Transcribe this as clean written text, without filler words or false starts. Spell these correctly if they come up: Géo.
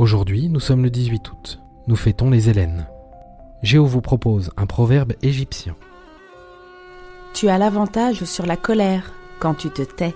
Aujourd'hui, nous sommes le 18 août. Nous fêtons les Hélènes. Géo vous propose un proverbe égyptien. Tu as l'avantage sur la colère quand tu te tais.